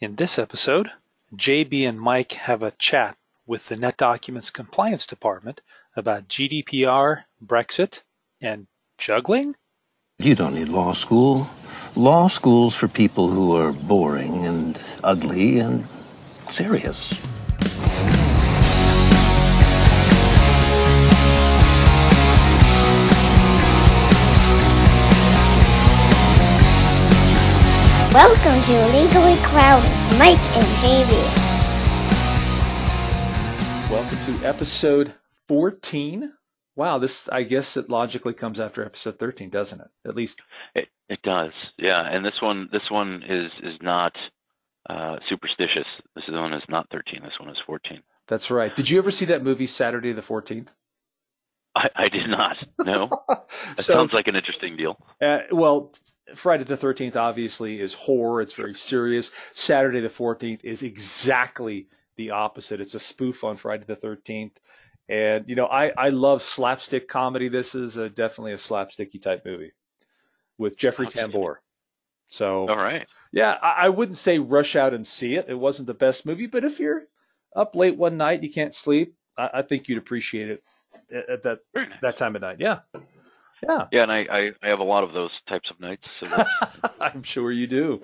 In this episode, JB and Mike have a chat with the NetDocuments Compliance Department about GDPR, Brexit, and juggling? You don't need law school. Law school's for people who are boring and ugly and serious. Welcome to Legally Clouded with Mike and David. Welcome to episode 14. Wow, this, I guess it logically comes after episode 13, doesn't it? At least it does. Yeah, and this one is not superstitious. This one is not 13. This one is 14. That's right. Did you ever see that movie Saturday the 14th? I did not. No. That sounds like an interesting deal. Well, Friday the 13th obviously is horror. It's very serious. Saturday the 14th is exactly the opposite. It's a spoof on Friday the 13th. And, you know, I love slapstick comedy. This is definitely a slapsticky type movie with Jeffrey Tambor. So, all right. Yeah, I wouldn't say rush out and see it. It wasn't the best movie, but if you're up late one night, you can't sleep, I think you'd appreciate it at that Very nice. That time of night. Yeah. Yeah. Yeah. And I have a lot of those types of nights. So I'm sure you do.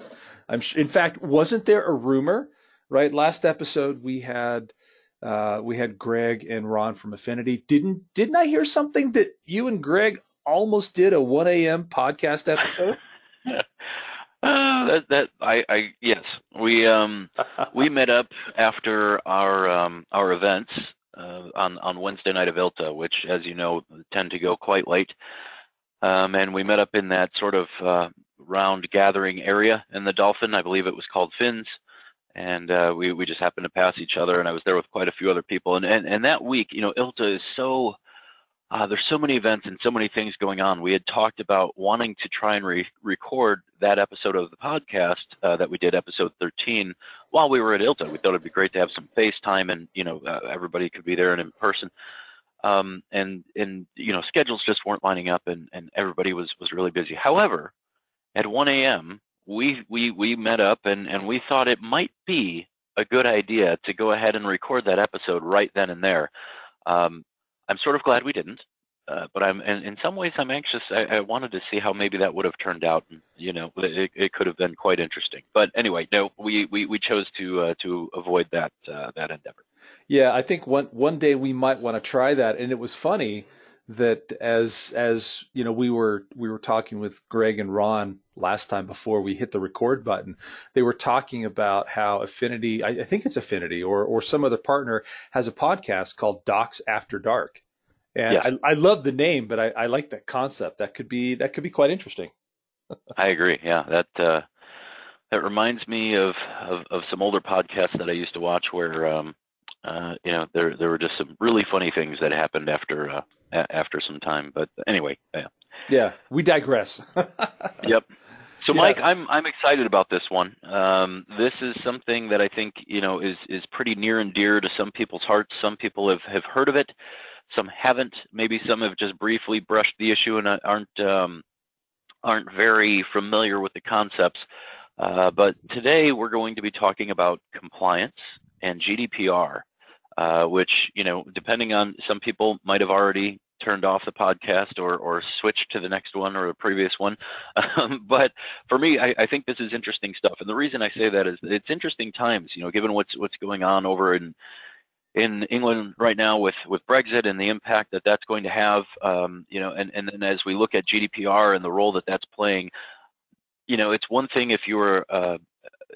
In fact, wasn't there a rumor, right? Last episode we had Greg and Ron from Affinity. Didn't I hear something that you and Greg almost did a 1 a.m. podcast episode? We met up after our events on Wednesday night of ILTA, which, as you know, tend to go quite late. And we met up in that sort of round gathering area in the Dolphin. I believe it was called Finn's. And we just happened to pass each other, and I was there with quite a few other people. And that week, you know, ILTA is so there's so many events and so many things going on. We had talked about wanting to try and record that episode of the podcast that we did, episode 13, while we were at ILTA. We thought it'd be great to have some FaceTime, and you know, everybody could be there and in person. And you know, schedules just weren't lining up, and everybody was really busy. However, at 1 a.m. We met up and we thought it might be a good idea to go ahead and record that episode right then and there. I'm sort of glad we didn't, but I'm in some ways I'm anxious. I wanted to see how maybe that would have turned out. And, you know, it could have been quite interesting. But anyway, no, we chose to avoid that endeavor. Yeah, I think one day we might want to try that. And it was funny that as you know, we were talking with Greg and Ron last time before we hit the record button. They were talking about how Affinity, I think it's Affinity or some other partner, has a podcast called Docs After Dark. And yeah. I love the name, but I like that concept. That could be quite interesting. I agree. Yeah. That reminds me of some older podcasts that I used to watch where you know, there were just some really funny things that happened after some time. But anyway, yeah, we digress. Yep. So, yeah. Mike, I'm excited about this one. This is something that I think, you know, is pretty near and dear to some people's hearts. Some people have heard of it, some haven't. Maybe some have just briefly brushed the issue and aren't very familiar with the concepts. But today we're going to be talking about compliance and GDPR. Which, you know, depending on, some people might have already turned off the podcast or switched to the next one or the previous one. But for me, I think this is interesting stuff. And the reason I say that is that it's interesting times, you know, given what's going on over in England right now with Brexit and the impact that that's going to have, you know, and then as we look at GDPR and the role that that's playing, you know, it's one thing if you were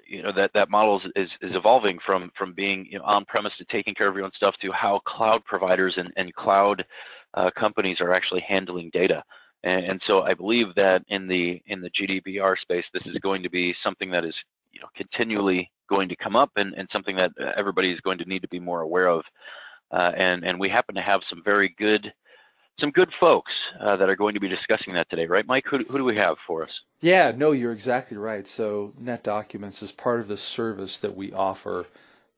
you know, that model is evolving from being, you know, on-premise to taking care of your own stuff to how cloud providers and cloud companies are actually handling data. And so I believe that in the GDPR space, this is going to be something that is, you know, continually going to come up and something that everybody is going to need to be more aware of. And we happen to have some very good folks that are going to be discussing that today, right, Mike? Who do we have for us? Yeah, no, you're exactly right. So NetDocuments, is part of the service that we offer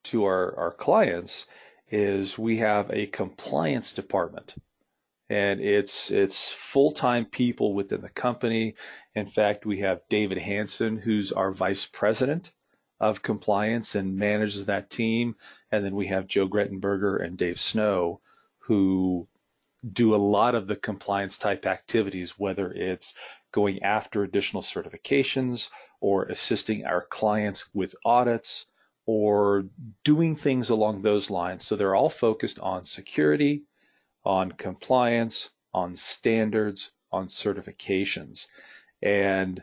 to our clients, is we have a compliance department, and it's full-time people within the company. In fact, we have David Hansen, who's our vice president of compliance and manages that team. And then we have Joe Grettenberger and Dave Snow, who do a lot of the compliance type activities, whether it's going after additional certifications or assisting our clients with audits or doing things along those lines. So they're all focused on security, on compliance, on standards, on certifications. And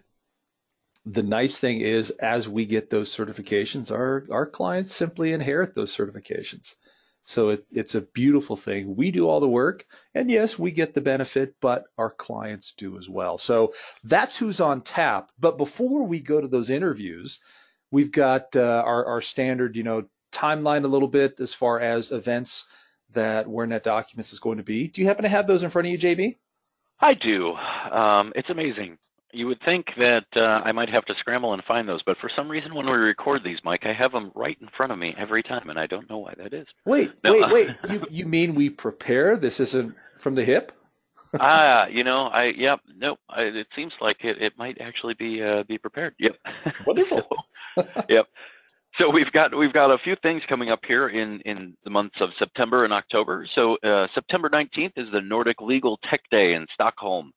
the nice thing is, as we get those certifications, our clients simply inherit those certifications. So it's a beautiful thing. We do all the work, and yes, we get the benefit, but our clients do as well. So that's who's on tap. But before we go to those interviews, we've got our standard, timeline a little bit as far as events that where NetDocuments is going to be. Do you happen to have those in front of you, JB? I do. It's amazing. You would think that I might have to scramble and find those, but for some reason when we record these, Mike, I have them right in front of me every time, and I don't know why that is. Wait. You mean we prepare? This isn't from the hip? It seems like it might actually be prepared. Yep. Wonderful. Yep. So we've got a few things coming up here in the months of September and October. So September 19th is the Nordic Legal Tech Day in Stockholm.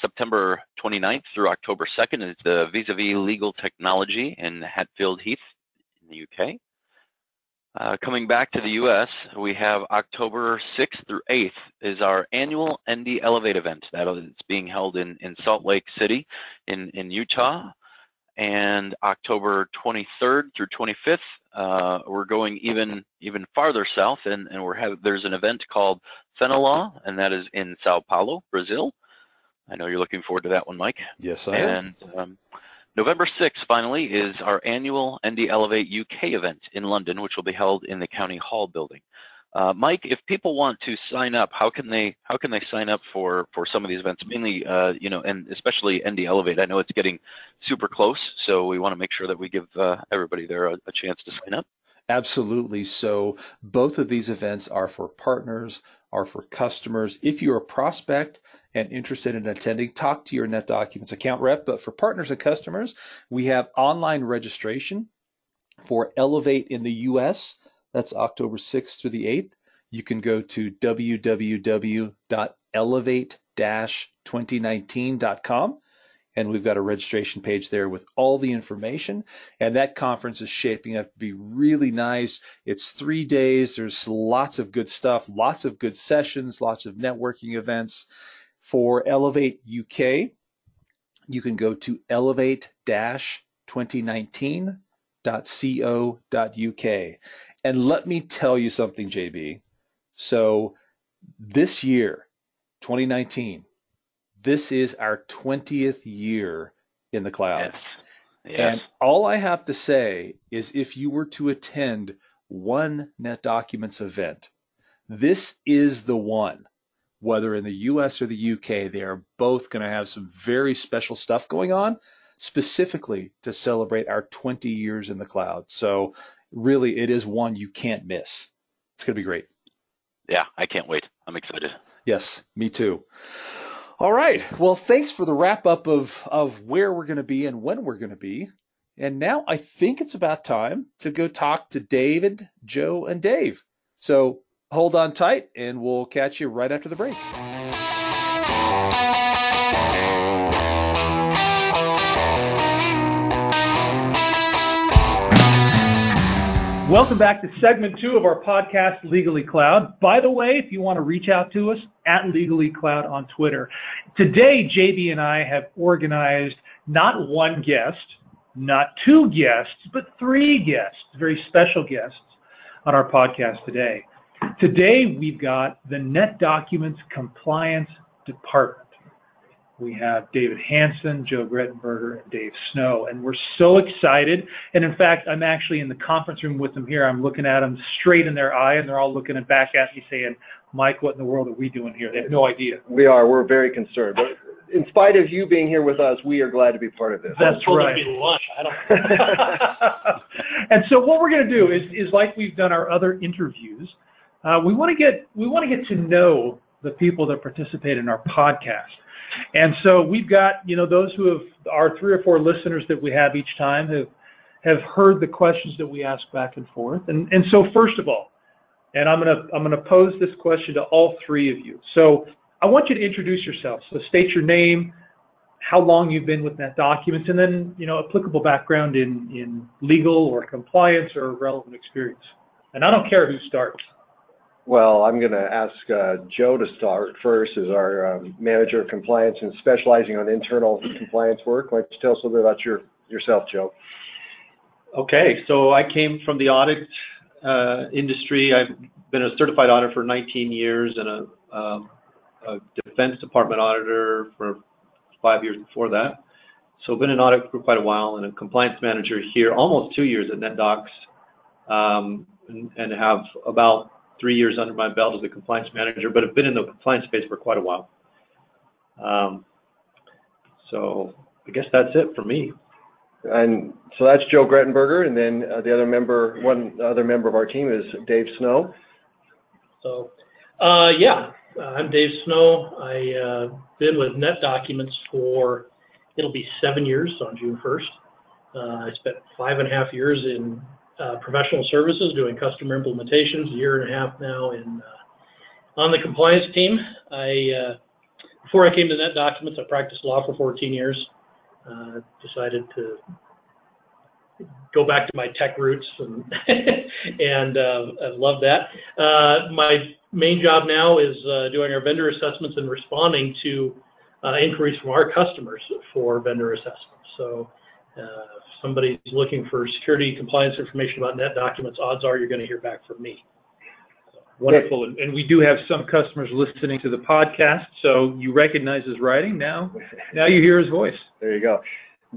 September 29th through October 2nd is the Vis-a-vis Legal Technology in Hatfield Heath in the UK. Coming back to the US, we have October 6th through 8th is our annual ND Elevate event. It's being held in Salt Lake City in Utah. And October 23rd through 25th, we're going even farther south, and there's an event called Fenalaw, and that is in Sao Paulo, Brazil. I know you're looking forward to that one, Mike. Yes, I am. And November 6th, finally, is our annual ND Elevate UK event in London, which will be held in the County Hall building. Mike, if people want to sign up, how can they sign up for some of these events? Mainly, and especially ND Elevate. I know it's getting super close, so we want to make sure that we give everybody there a chance to sign up. Absolutely. So both of these events are for partners, are for customers. If you're a prospect and interested in attending, talk to your NetDocuments account rep. But for partners and customers, we have online registration for Elevate in the US. That's October 6th through the 8th. You can go to www.elevate-2019.com. And we've got a registration page there with all the information. And that conference is shaping up to be really nice. It's 3 days. There's lots of good stuff, lots of good sessions, lots of networking events. For Elevate UK, you can go to elevate-2019.co.uk. And let me tell you something, JB. So this year, 2019, this is our 20th year in the cloud. Yes. Yes. And all I have to say is if you were to attend one NetDocuments event, this is the one. Whether in the US or the UK, they are both going to have some very special stuff going on, specifically to celebrate our 20 years in the cloud. So really, it is one you can't miss. It's going to be great. Yeah, I can't wait. I'm excited. Yes, me too. All right. Well, thanks for the wrap up of where we're going to be and when we're going to be. And now I think it's about time to go talk to David, Joe, and Dave. So hold on tight, and we'll catch you right after the break. Welcome back to segment 2 of our podcast, Legally Cloud. By the way, if you want to reach out to us, at Legally Cloud on Twitter. Today, JB and I have organized not one guest, not two guests, but three guests, very special guests on our podcast today. Today, we've got the NetDocuments Compliance Department. We have David Hansen, Joe Grettenberger, and Dave Snow, and we're so excited. And in fact, I'm actually in the conference room with them here. I'm looking at them straight in their eye, and they're all looking back at me saying, Mike, what in the world are we doing here? They have no idea. We're very concerned. But in spite of you being here with us, we are glad to be part of this. That's right. To be lunch. And so what we're going to do is like we've done our other interviews, we want to get to know the people that participate in our podcast. And so we've got, those who have, our 3 or 4 listeners that we have each time have have heard the questions that we ask back and forth. And so first of all, and I'm gonna pose this question to all three of you. So I want you to introduce yourself. So state your name, how long you've been with NetDocuments, and then, you know, applicable background in legal or compliance or relevant experience. And I don't care who starts. Well, I'm going to ask Joe to start first, as our manager of compliance and specializing on internal compliance work. Why don't you tell us a little bit about yourself, Joe? Okay, so I came from the audit industry. I've been a certified auditor for 19 years and a Defense Department auditor for 5 years before that. So I've been in audit for quite a while and a compliance manager here almost 2 years at NetDocs, and have about 3 years under my belt as a compliance manager, but I've been in the compliance space for quite a while. So I guess that's it for me. And so that's Joe Grettenberger, and then one other member of our team is Dave Snow. So yeah, I'm Dave Snow. I've been with NetDocuments for, it'll be 7 years on June 1st. I spent 5.5 years in professional services doing customer implementations, 1.5 years now in on the compliance team. Before I came to NetDocuments, I practiced law for 14 years. Decided to go back to my tech roots, and I love that. My main job now is doing our vendor assessments and responding to inquiries from our customers for vendor assessments. So if somebody's looking for security compliance information about NetDocuments, odds are you're going to hear back from me. So, wonderful. And we do have some customers listening to the podcast, so you recognize his writing now. Now you hear his voice. There you go.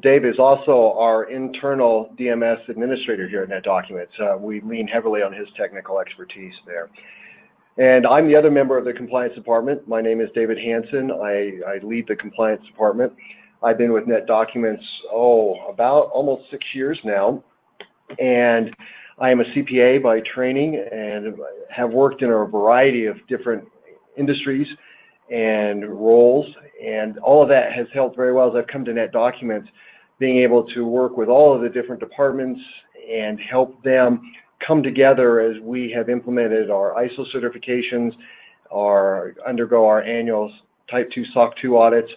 Dave is also our internal DMS administrator here at NetDocuments. We lean heavily on his technical expertise there. And I'm the other member of the compliance department. My name is David Hansen. I lead the compliance department. I've been with NetDocuments, about almost 6 years now. And I am a CPA by training and have worked in a variety of different industries and roles. And all of that has helped very well as I've come to NetDocuments, being able to work with all of the different departments and help them come together as we have implemented our ISO certifications, undergo our annual Type 2 SOC 2 audits,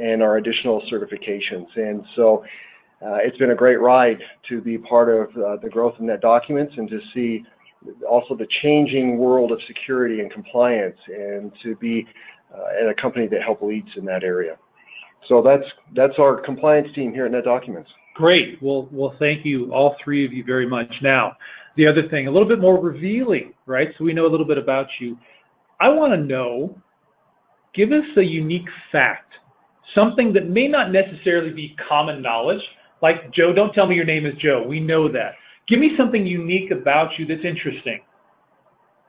and our additional certifications. And so it's been a great ride to be part of the growth in NetDocuments and to see also the changing world of security and compliance, and to be at a company that helps leads in that area. So that's our compliance team here at NetDocuments. Great. Well, thank you, all three of you, very much. Now, the other thing, a little bit more revealing, right? So we know a little bit about you. I want to know, give us a unique fact, something that may not necessarily be common knowledge. Like, Joe, don't tell me your name is Joe. We know that. Give me something unique about you that's interesting.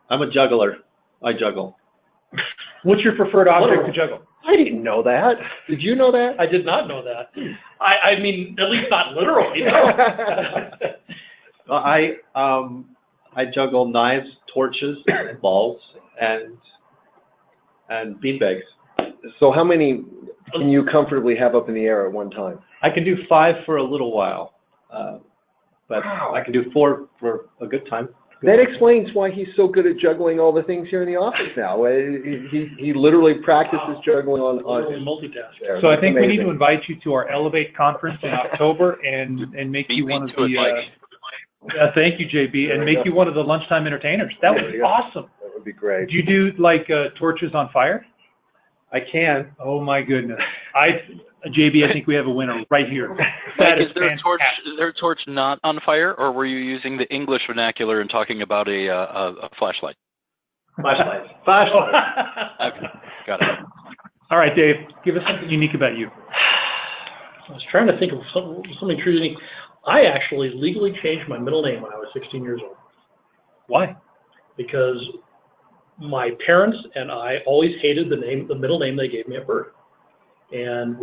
I'm a juggler. I juggle. What's your preferred object to juggle? I didn't know that. Did you know that? I did not know that. I mean, at least not literally. No. I juggle knives, torches, and balls, and beanbags. So how many can you comfortably have up in the air at one time? I can do 5 for a little while, but wow. I can do 4 for a good time. That explains why he's so good at juggling all the things here in the office now. He literally practices juggling on multitasking. So I think we need to invite you to our Elevate conference in October and make you one of the. Thank you, JB, and make you one of the lunchtime entertainers. That would be awesome. That would be great. Do you do like torches on fire? I can. Oh my goodness. JB, I think we have a winner right here. That is fantastic. Is there a torch not on fire, or were you using the English vernacular and talking about a flashlight? Flashlight. Okay, got it. All right, Dave, give us something unique about you. I was trying to think of something truly unique. I actually legally changed my middle name when I was 16 years old. Why? Because my parents and I always hated the middle name they gave me at birth. And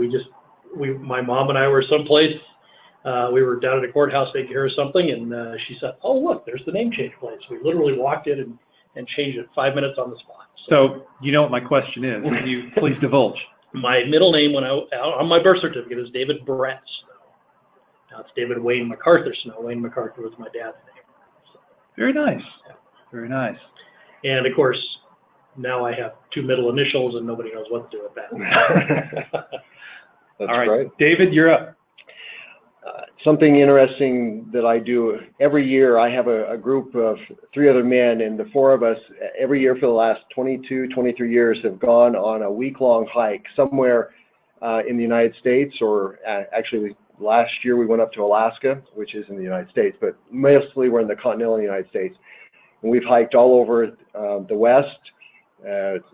my mom and I were someplace, we were down at a courthouse they gave her something, and she said, oh, look, there's the name change place. We literally walked in and changed it 5 minutes on the spot. So you know what my question is. Can you please divulge? My middle name on my birth certificate is David Brett. It's David Wayne MacArthur Snow. Wayne MacArthur was my dad's name. So, very nice. Yeah. Very nice. And of course, now I have two middle initials and nobody knows what to do with that. That's all right. Great. David, you're up. Something interesting that I do every year, I have a group of three other men, and the four of us every year for the last 22, 23 years have gone on a week-long hike somewhere in the United States, or actually last year we went up to Alaska, which is in the United States, but mostly we're in the continental United States. And we've hiked all over the West.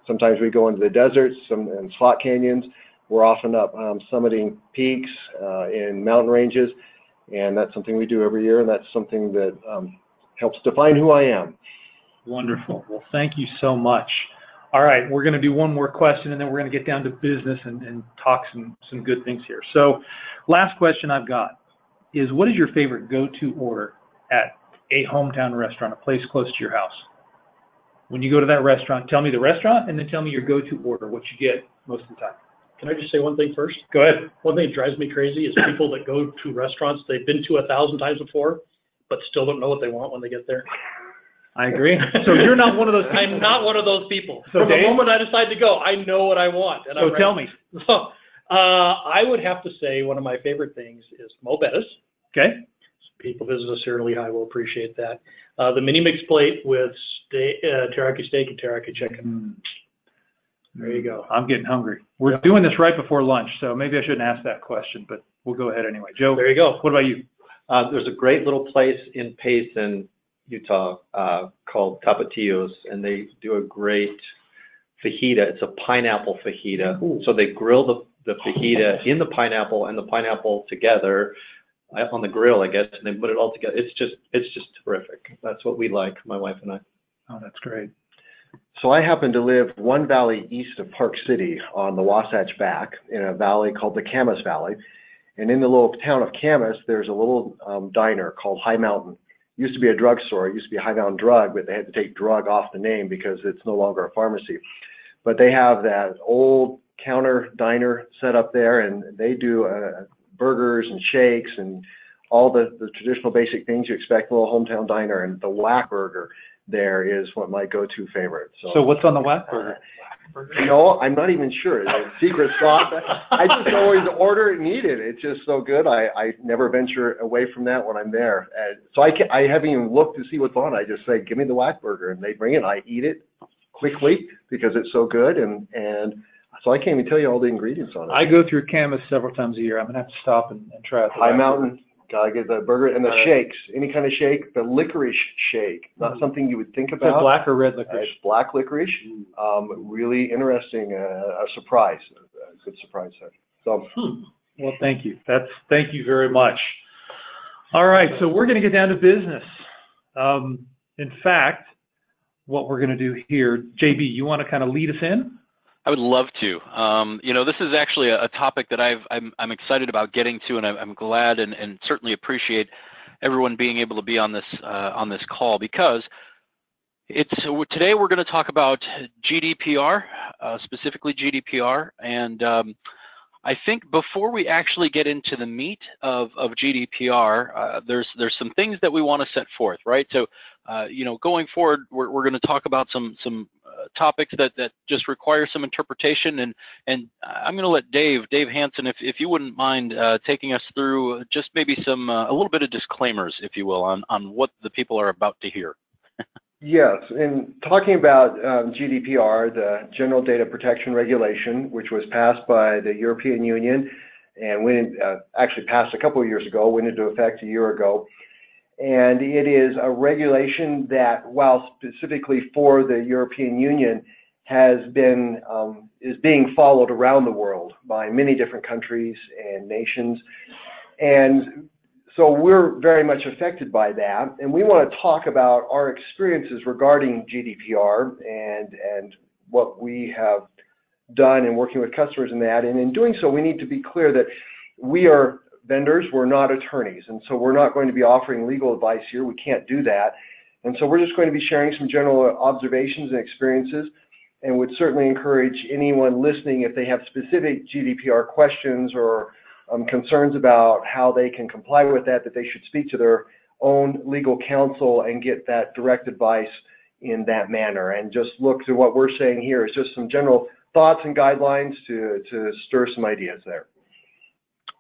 Sometimes we go into the deserts, some in slot canyons. We're often up summiting peaks in mountain ranges, and that's something we do every year, and that's something that helps define who I am. Wonderful. Well, thank you so much. All right, we're going to do one more question, and then we're going to get down to business and talk some good things here. So last question I've got is, what is your favorite go-to order at a hometown restaurant, a place close to your house? When you go to that restaurant, tell me the restaurant, and then tell me your go-to order, what you get most of the time. Can I just say one thing first? Go ahead. One thing that drives me crazy is people that go to restaurants they've been to 1,000 times before, but still don't know what they want when they get there. I agree. So you're not one of those. I'm not one of those people. So from Dave, the moment I decide to go, I know what I want. And so tell me. So I would have to say one of my favorite things is Mo Bettis. Okay. People visit us here in Lehigh will appreciate that. The mini mix plate with teriyaki steak and teriyaki chicken. Mm. There you go. I'm getting hungry. We're doing this right before lunch, so maybe I shouldn't ask that question, but we'll go ahead anyway. Joe, there you go. What about you? There's a great little place in Payson, Utah, called Tapatillos, and they do a great fajita. It's a pineapple fajita. Ooh. So they grill the fajita in the pineapple and the pineapple together on the grill, I guess, and they put it all together. It's just terrific. That's what we like, my wife and I. Oh, that's great. So I happen to live one valley east of Park City on the Wasatch Back in a valley called the Kamas Valley. And in the little town of Kamas, there's a little diner called High Mountain. It used to be a drugstore. It used to be High Mountain Drug, but they had to take drug off the name because it's no longer a pharmacy. But they have that old counter diner set up there, and they do burgers and shakes and all the traditional basic things you expect in a little hometown diner, and the Whack Burger there is what my go-to favorite. So what's on the Whack Burger? You know, I'm not even sure. It's a secret sauce. I just always order it and eat it. It's just so good. I never venture away from that when I'm there. So I haven't even looked to see what's on. I just say, give me the Whack Burger, and they bring it. I eat it quickly because it's so good, and so I can't even tell you all the ingredients on it. I go through Kamas several times a year. I'm going to have to stop and try it. High Mountain. Gotta get the burger and the shakes, any kind of shake, the licorice shake, not something you would think about. So black or red licorice? It's black licorice. Really interesting, a surprise, a good surprise there. So, well, thank you. Thank you very much. All right, so we're going to get down to business. In fact, what we're going to do here, JB, you want to kind of lead us in? I would love to. You know, this is actually a topic that I'm excited about getting to, and I'm glad and certainly appreciate everyone being able to be on this call, because today we're going to talk about GDPR, specifically GDPR, and I think before we actually get into the meat of GDPR, there's some things that we want to set forth, right? So, you know, going forward, we're going to talk about some topics that just require some interpretation, and I'm going to let Dave Hansen, if you wouldn't mind taking us through just maybe some a little bit of disclaimers, if you will, on what the people are about to hear. Yes, in talking about GDPR, the General Data Protection Regulation, which was passed by the European Union and actually passed a couple of years ago, went into effect a year ago, and it is a regulation that, while specifically for the European Union, is being followed around the world by many different countries and nations, and so we're very much affected by that, and we want to talk about our experiences regarding GDPR and what we have done in working with customers in that. And in doing so, we need to be clear that we are vendors, we're not attorneys, and so we're not going to be offering legal advice here. We can't do that. And so we're just going to be sharing some general observations and experiences, and would certainly encourage anyone listening, if they have specific GDPR questions or concerns about how they can comply with that, that they should speak to their own legal counsel and get that direct advice in that manner. And just look to what we're saying here. It's just some general thoughts and guidelines to stir some ideas there.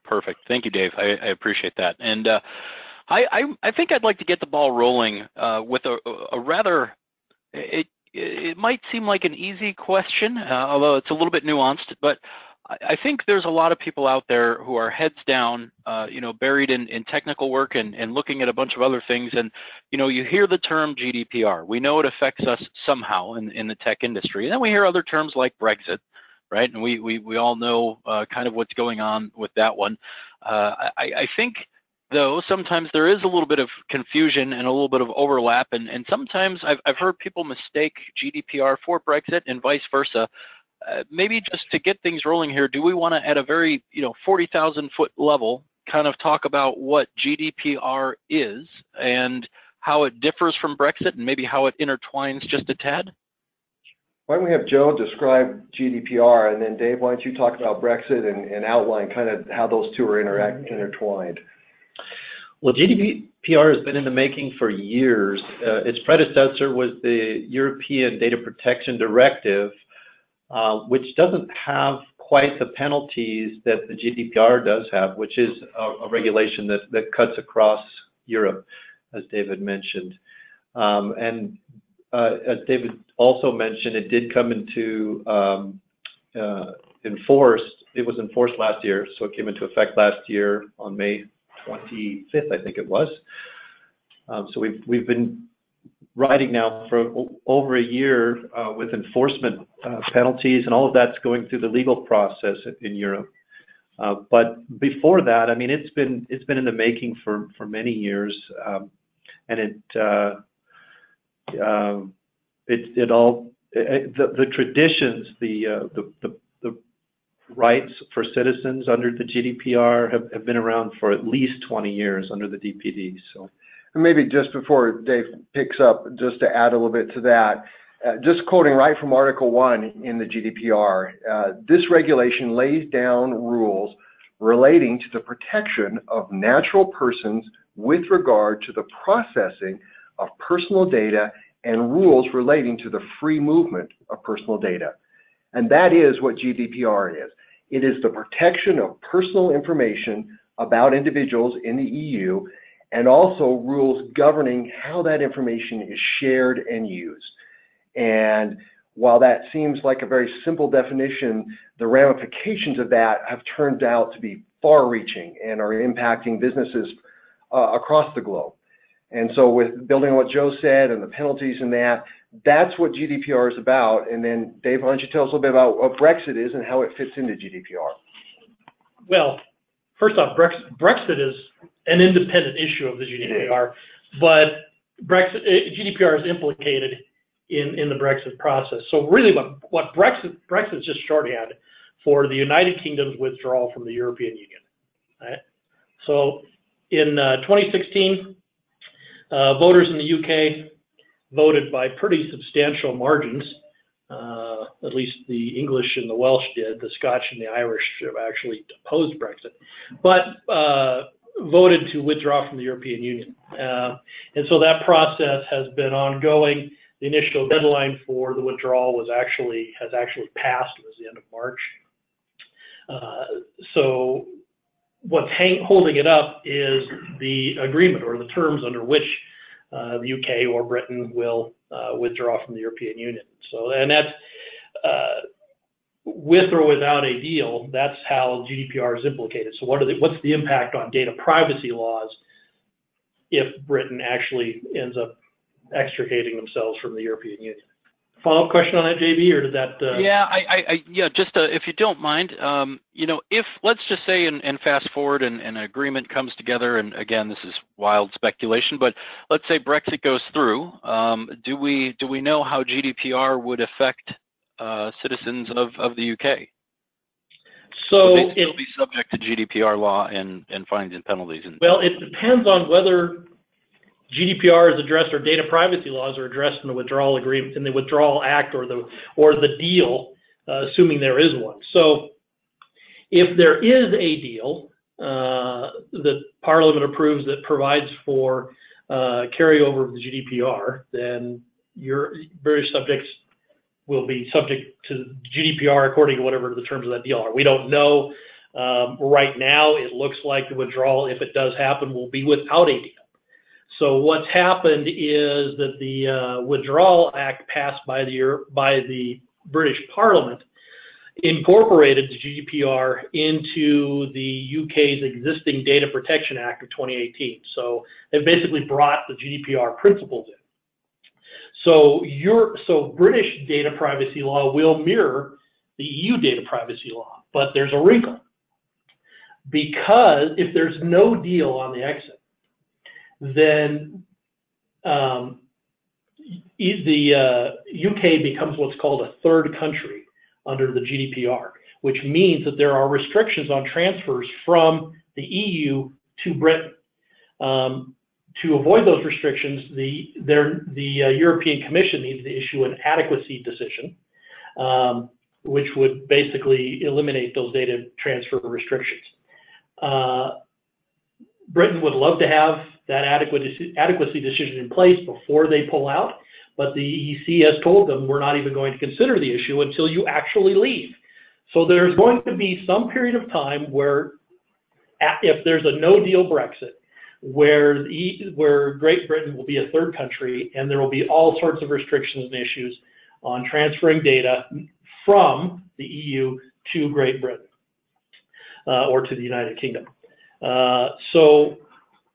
Perfect. Thank you, Dave. I appreciate that. And I think I'd like to get the ball rolling with a rather, it might seem like an easy question, although it's a little bit nuanced, but I think there's a lot of people out there who are heads down, you know, buried in technical work and looking at a bunch of other things. And, you know, you hear the term GDPR. We know it affects us somehow in the tech industry. And then we hear other terms like Brexit, right? And we all know kind of what's going on with that one. I think, though, sometimes there is a little bit of confusion and a little bit of overlap. And sometimes I've heard people mistake GDPR for Brexit and vice versa. Maybe just to get things rolling here, do we want to, at a very, you know, 40,000 foot level, kind of talk about what GDPR is and how it differs from Brexit and maybe how it intertwines just a tad? Why don't we have Joe describe GDPR, and then Dave, why don't you talk about Brexit and outline kind of how those two are intertwined? Well, GDPR has been in the making for years. Its predecessor was the European Data Protection Directive, which doesn't have quite the penalties that the GDPR does have, which is a regulation that cuts across Europe, as David mentioned. As David also mentioned, it did come into enforce. It was enforced last year, so it came into effect last year on May 25th, I think it was. So we've been writing now for over a year with enforcement penalties, and all of that's going through the legal process in Europe. But before that, I mean, it's been in the making for many years, and the traditions, the rights for citizens under the GDPR have been around for at least 20 years under the DPD. So. Maybe just before Dave picks up, just to add a little bit to that, just quoting right from Article 1 in the GDPR, this regulation lays down rules relating to the protection of natural persons with regard to the processing of personal data and rules relating to the free movement of personal data. And that is what GDPR is. It is the protection of personal information about individuals in the EU, and also rules governing how that information is shared and used. And while that seems like a very simple definition, the ramifications of that have turned out to be far-reaching and are impacting businesses across the globe. And so with building on what Joe said and the penalties and that's what GDPR is about. And then Dave, why don't you tell us a little bit about what Brexit is and how it fits into GDPR? Well, first off, Brexit is an independent issue of the GDPR, but GDPR is implicated in the Brexit process. So really what Brexit is just shorthand for the United Kingdom's withdrawal from the European Union. Right? So in 2016, voters in the UK voted by pretty substantial margins, at least the English and the Welsh did, the Scotch and the Irish actually opposed Brexit. But voted to withdraw from the European Union. And so that process has been ongoing. The initial deadline for the withdrawal has actually passed. It was the end of March. So what's holding it up is the agreement or the terms under which the UK or Britain will withdraw from the European Union. So, and that's with or without a deal, that's how GDPR is implicated. So what's the impact on data privacy laws if Britain actually ends up extricating themselves from the European Union? Follow-up question on that, JB, or did that? If you don't mind, you know, if let's just say and fast forward and an agreement comes together, and again, this is wild speculation, but let's say Brexit goes through. Do we know how GDPR would affect citizens of the UK? So they'd still be subject to GDPR law and fines and penalties. Well, it depends on whether GDPR is addressed or data privacy laws are addressed in the withdrawal agreement, in the Withdrawal Act or the deal, assuming there is one. So if there is a deal, that Parliament approves that provides for carryover of the GDPR, then your various subjects will be subject to GDPR according to whatever the terms of that deal are. We don't know. Right now, it looks like the withdrawal, if it does happen, will be without a deal. So what's happened is that the Withdrawal Act passed by the British Parliament incorporated the GDPR into the UK's existing Data Protection Act of 2018. So they basically brought the GDPR principles in. So British data privacy law will mirror the EU data privacy law, but there's a wrinkle. Because if there's no deal on the exit, then the UK becomes what's called a third country under the GDPR, which means that there are restrictions on transfers from the EU to Britain. To avoid those restrictions, the European Commission needs to issue an adequacy decision, which would basically eliminate those data transfer restrictions. Britain would love to have that adequacy decision in place before they pull out, but the EC has told them we're not even going to consider the issue until you actually leave. So there's going to be some period of time where, if there's a no-deal Brexit, where Great Britain will be a third country, and there will be all sorts of restrictions and issues on transferring data from the EU to Great Britain or to the United Kingdom. So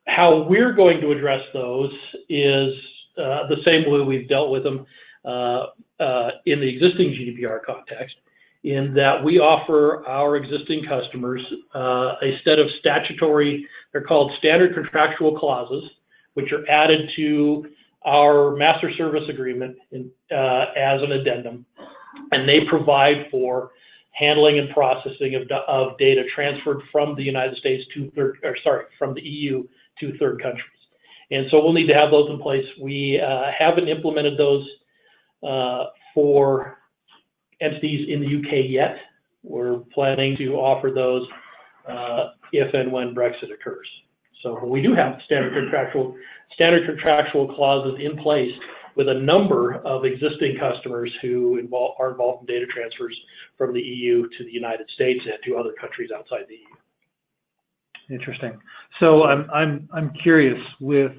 how we're going to address those is the same way we've dealt with them in the existing GDPR context, in that we offer our existing customers a set of statutory, they're called standard contractual clauses, which are added to our master service agreement as an addendum, and they provide for handling and processing of data transferred from the United States to from the EU to third countries. And so we'll need to have those in place. We haven't implemented those for entities in the UK yet. We're planning to offer those if and when Brexit occurs. So we do have standard contractual clauses in place with a number of existing customers who are involved in data transfers from the EU to the United States and to other countries outside the EU. Interesting. So I'm curious with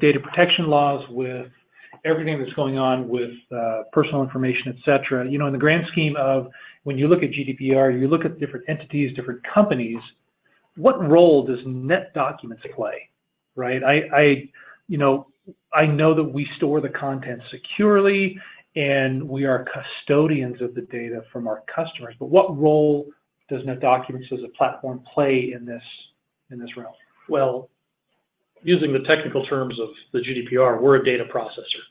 data protection laws, with everything that's going on with personal information, et cetera, you know, in the grand scheme of when you look at GDPR, you look at different entities, different companies, what role does NetDocuments play, right? I know that we store the content securely and we are custodians of the data from our customers, but what role does NetDocuments as a platform play in this realm? Well, using the technical terms of the GDPR, we're a data processor.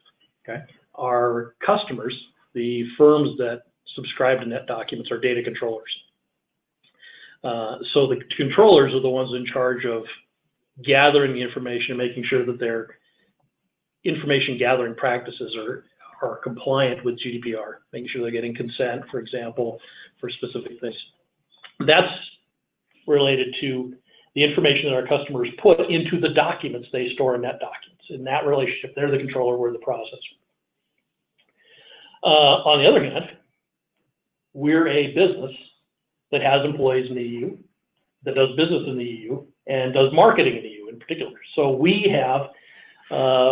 Okay. Our customers, the firms that subscribe to NetDocuments, are data controllers. So the controllers are the ones in charge of gathering the information and making sure that their information gathering practices are compliant with GDPR, making sure they're getting consent, for example, for specific things. That's related to the information that our customers put into the documents they store in NetDocuments. In that relationship, they're the controller, we're the processor. On the other hand, we're a business that has employees in the EU, that does business in the EU, and does marketing in the EU in particular. So we have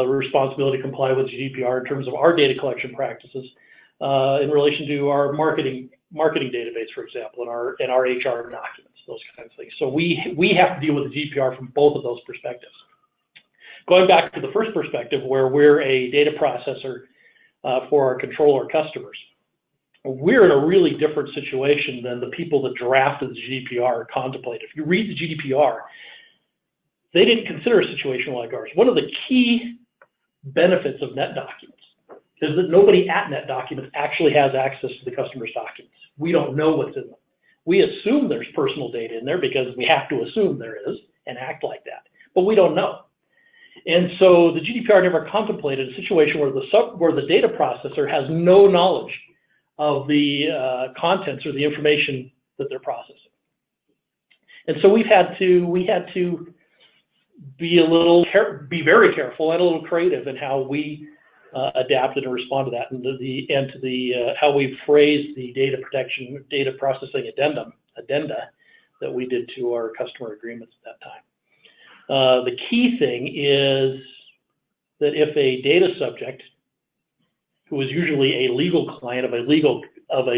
responsibility to comply with GDPR in terms of our data collection practices in relation to our marketing database, for example, and our HR documents. Those kinds of things. So we have to deal with the GDPR from both of those perspectives. Going back to the first perspective, where we're a data processor for our controller customers, we're in a really different situation than the people that drafted the GDPR contemplated. If you read the GDPR, they didn't consider a situation like ours. One of the key benefits of NetDocuments is that nobody at NetDocuments actually has access to the customer's documents. We don't know what's in them. We assume there's personal data in there because we have to assume there is and act like that, but we don't know. And so the GDPR never contemplated a situation where the data processor has no knowledge of the contents or the information that they're processing. And so we had to be very careful and a little creative in how we adapted and responded to that, and how we phrased the data protection, data processing addenda that we did to our customer agreements at that time. The key thing is that if a data subject, who is usually a legal client of a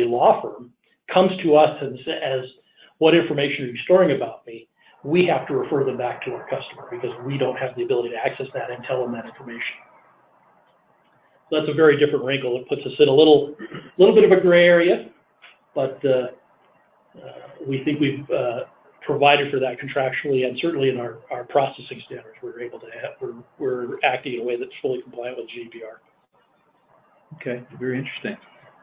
law firm, comes to us and says, "What information are you storing about me?" we have to refer them back to our customer because we don't have the ability to access that and tell them that information. So that's a very different wrinkle. It puts us in a little bit of a gray area, but we think we've provided for that contractually, and certainly in our processing standards, we're acting in a way that's fully compliant with GDPR. Okay, very interesting.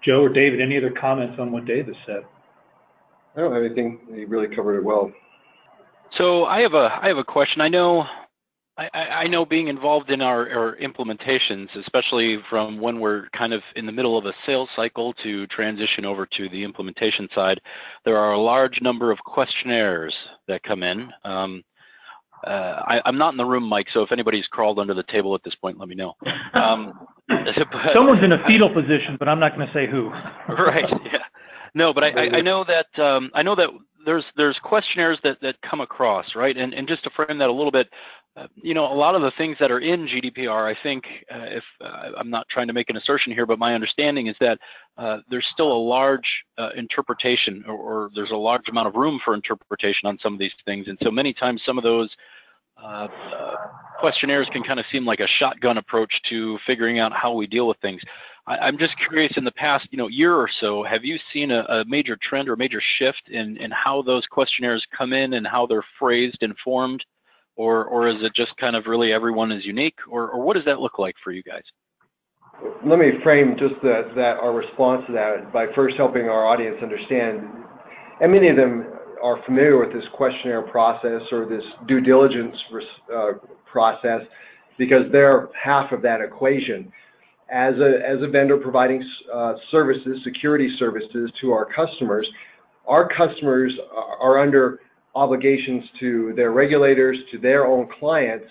Joe or David, any other comments on what David said? I don't have anything. He really covered it well. So I have a question. I know being involved in our implementations, especially from when we're kind of in the middle of a sales cycle to transition over to the implementation side, there are a large number of questionnaires that come in. I'm not in the room, Mike, so if anybody's crawled under the table at this point, let me know. Someone's in a fetal position, but I'm not going to say who. Right. Yeah. No, but I know that there's questionnaires that come across, right? And just to frame that a little bit, a lot of the things that are in GDPR, I think, I'm not trying to make an assertion here, but my understanding is that there's still a large interpretation, or there's a large amount of room for interpretation on some of these things. And so many times some of those questionnaires can kind of seem like a shotgun approach to figuring out how we deal with things. I'm just curious, in the past year or so, have you seen a major trend or major shift in how those questionnaires come in and how they're phrased and formed, or is it just kind of really everyone is unique, or what does that look like for you guys? Let me frame just that our response to that by first helping our audience understand, and many of them are familiar with this questionnaire process or this due diligence process because they're half of that equation. As a vendor providing services, security services to our customers are under obligations to their regulators, to their own clients,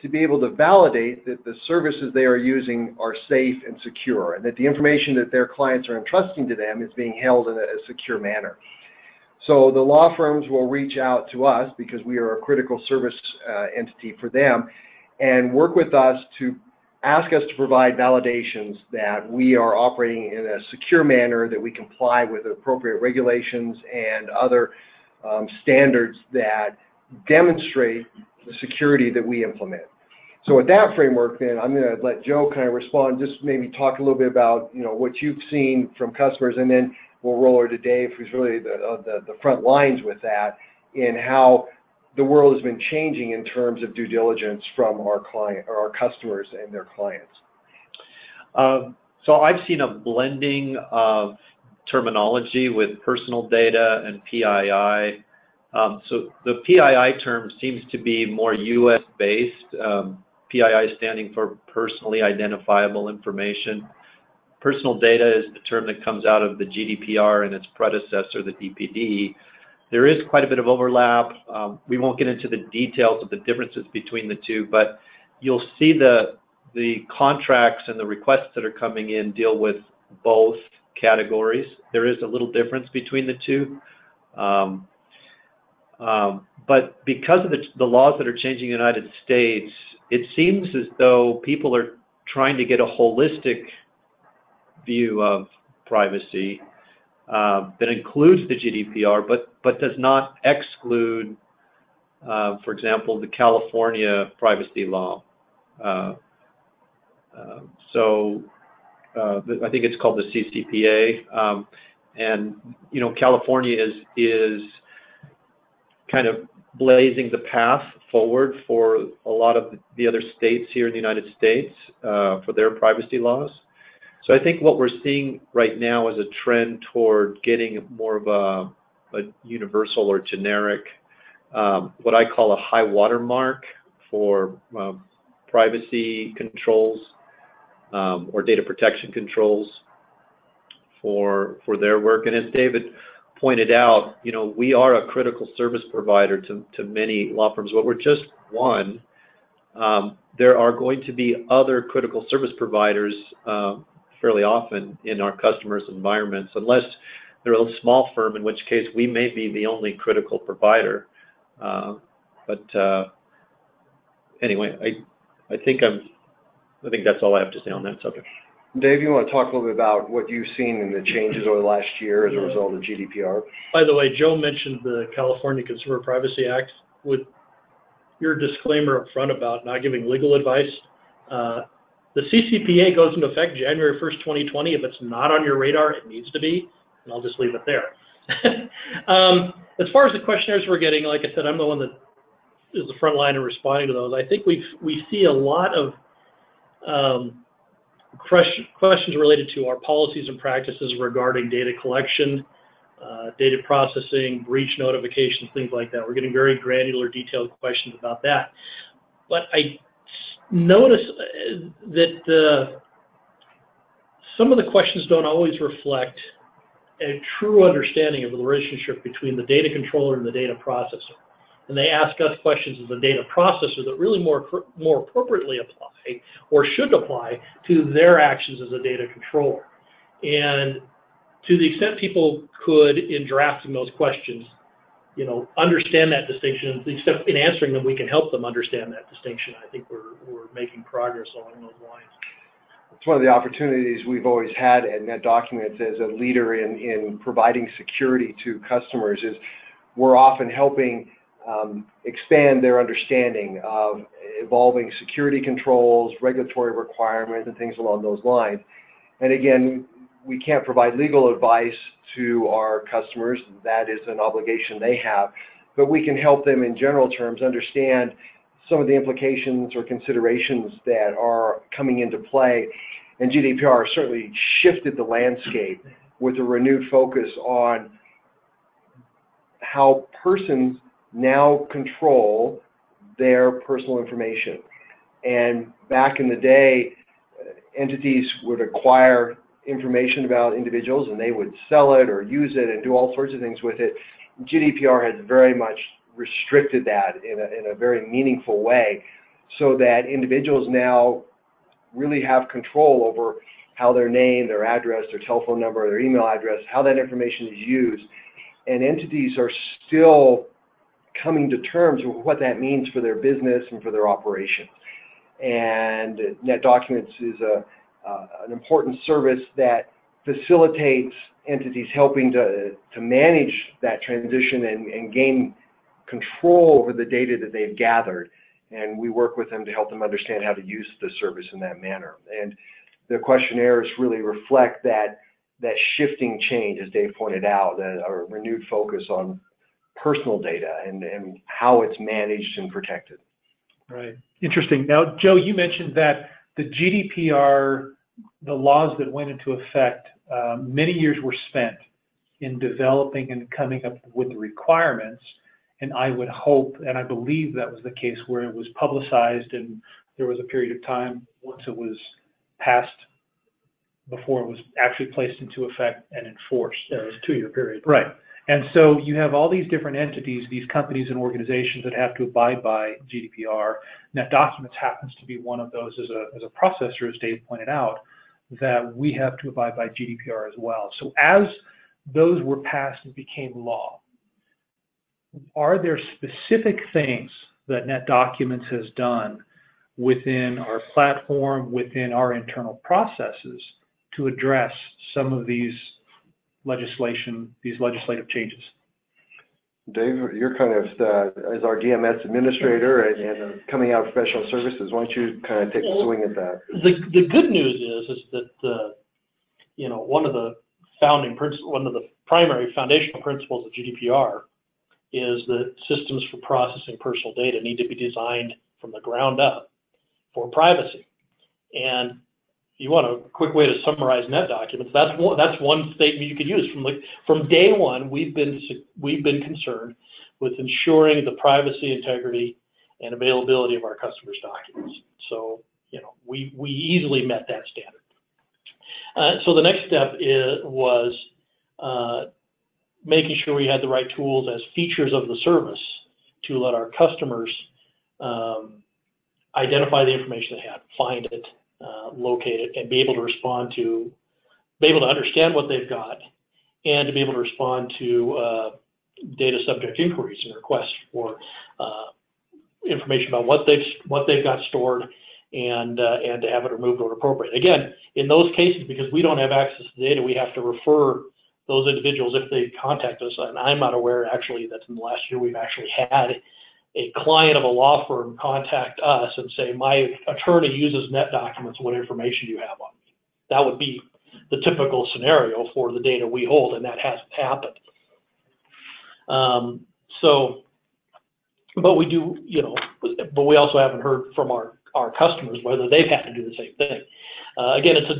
to be able to validate that the services they are using are safe and secure, and that the information that their clients are entrusting to them is being held in a secure manner. So the law firms will reach out to us because we are a critical service entity for them, and work with us to ask us to provide validations that we are operating in a secure manner, that we comply with appropriate regulations and other standards that demonstrate the security that we implement. So with that framework, then I'm going to let Joe kind of respond, just maybe talk a little bit about what you've seen from customers, and then we'll roll over to Dave, who's really the front lines with that, in how the world has been changing in terms of due diligence from our client or our customers and their clients. So I've seen a blending of terminology with personal data and PII. So the PII term seems to be more US-based, PII standing for personally identifiable information. Personal data is the term that comes out of the GDPR and its predecessor, the DPD. There is quite a bit of overlap. We won't get into the details of the differences between the two, but you'll see the contracts and the requests that are coming in deal with both categories. There is a little difference between the two. But because of the laws that are changing in the United States, it seems as though people are trying to get a holistic view of privacy that includes the GDPR, but does not exclude, for example, the California privacy law. I think it's called the CCPA, and California is kind of blazing the path forward for a lot of the other states here in the United States for their privacy laws. So I think what we're seeing right now is a trend toward getting more of a universal or generic, what I call a high watermark for privacy controls or data protection controls for their work. And as David pointed out, you know, we are a critical service provider to many law firms, but we're just one. There are going to be other critical service providers fairly often in our customers' environments, unless they're a small firm, in which case we may be the only critical provider. Anyway, I think that's all I have to say on that subject. Dave, you want to talk a little bit about what you've seen in the changes over the last year as a result of GDPR? By the way, Joe mentioned the California Consumer Privacy Act. With your disclaimer up front about not giving legal advice, the CCPA goes into effect January 1st, 2020. If it's not on your radar, it needs to be, and I'll just leave it there. As far as the questionnaires we're getting, like I said, I'm the one that is the front line in responding to those. I think we see a lot of questions related to our policies and practices regarding data collection, data processing, breach notifications, things like that. We're getting very granular, detailed questions about that. But I notice that some of the questions don't always reflect a true understanding of the relationship between the data controller and the data processor. And they ask us questions as a data processor that really more appropriately apply or should apply to their actions as a data controller. And to the extent people could, in drafting those questions, you know, understand that distinction, to the extent in answering them, we can help them understand that distinction. I think we're making progress along those lines. It's one of the opportunities we've always had at NetDocuments as a leader in providing security to customers is we're often helping expand their understanding of evolving security controls, regulatory requirements, and things along those lines. And again, we can't provide legal advice to our customers. That is an obligation they have. But we can help them in general terms understand some of the implications or considerations that are coming into play. And GDPR certainly shifted the landscape with a renewed focus on how persons now control their personal information. And back in the day, entities would acquire information about individuals and they would sell it or use it and do all sorts of things with it. GDPR has very much restricted that in a very meaningful way, so that individuals now really have control over how their name, their address, their telephone number, their email address, how that information is used. And entities are still coming to terms with what that means for their business and for their operations. And NetDocuments is an important service that facilitates entities helping to manage that transition and gain control over the data that they've gathered, and we work with them to help them understand how to use the service in that manner. And the questionnaires really reflect that shifting change, as Dave pointed out, a renewed focus on personal data and how it's managed and protected. Right. Interesting. Now, Joe, you mentioned that the GDPR, the laws that went into effect, many years were spent in developing and coming up with the requirements. And I would hope, and I believe that was the case where it was publicized and there was a period of time once it was passed before it was actually placed into effect and enforced. That was a 2-year period. Right. And so you have all these different entities, these companies and organizations that have to abide by GDPR. NetDocuments happens to be one of those as a processor, as Dave pointed out, that we have to abide by GDPR as well. So as those were passed and became law, are there specific things that NetDocuments has done within our platform, within our internal processes, to address some of these legislative changes? Dave, you're kind of as our DMS administrator and coming out of professional services, why don't you kind of take a swing at that? The good news is that you know, one of the primary foundational principles of GDPR is that systems for processing personal data need to be designed from the ground up for privacy. And you want a quick way to summarize NetDocuments, that's one statement you could use. From day one, we've been concerned with ensuring the privacy, integrity, and availability of our customers' documents. So, you know, we easily met that standard. So the next step was making sure we had the right tools as features of the service to let our customers identify the information they had, find it, locate it, and be able to respond to, be able to understand what they've got, and to be able to respond to data subject inquiries and requests for information about what they've got stored, and to have it removed when appropriate. Again, in those cases, because we don't have access to data, we have to refer those individuals if they contact us. And I'm not aware actually that in the last year we've actually had a client of a law firm contact us and say, my attorney uses NetDocuments, what information do you have on me? That would be the typical scenario for the data we hold, and that hasn't happened. But we do, but we also haven't heard from our customers whether they've had to do the same thing. Again, it's a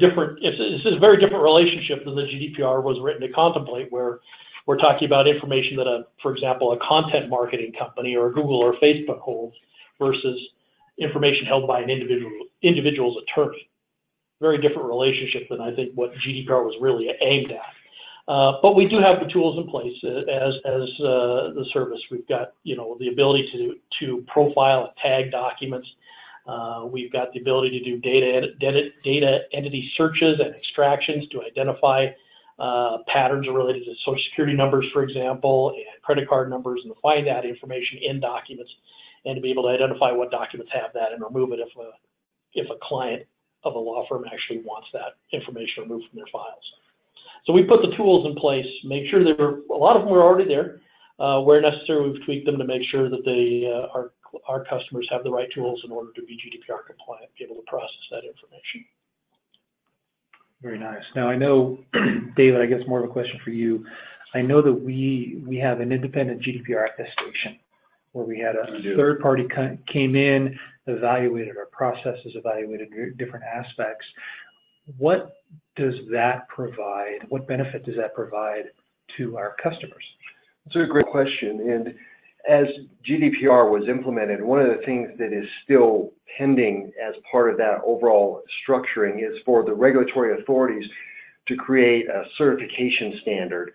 very different relationship than the GDPR was written to contemplate, where we're talking about information that, for example, a content marketing company or Google or Facebook holds versus information held by an individual's attorney. Very different relationship than I think what GDPR was really aimed at. But we do have the tools in place as the service. We've got, the ability to profile and tag documents. We've got the ability to do data entity searches and extractions to identify patterns related to Social Security numbers, for example, and credit card numbers, and to find that information in documents, and to be able to identify what documents have that and remove it if a client of a law firm actually wants that information removed from their files. So we put the tools in place, make sure a lot of them were already there. Where necessary, we've tweaked them to make sure that they are. Our customers have the right tools in order to be GDPR compliant, be able to process that information. Very nice. Now I know, David, I guess more of a question for you. I know that we have an independent GDPR attestation where we had a third party came in, evaluated our processes, evaluated different aspects. What does that provide? What benefit does that provide to our customers? That's a great question. And as GDPR was implemented, one of the things that is still pending as part of that overall structuring is for the regulatory authorities to create a certification standard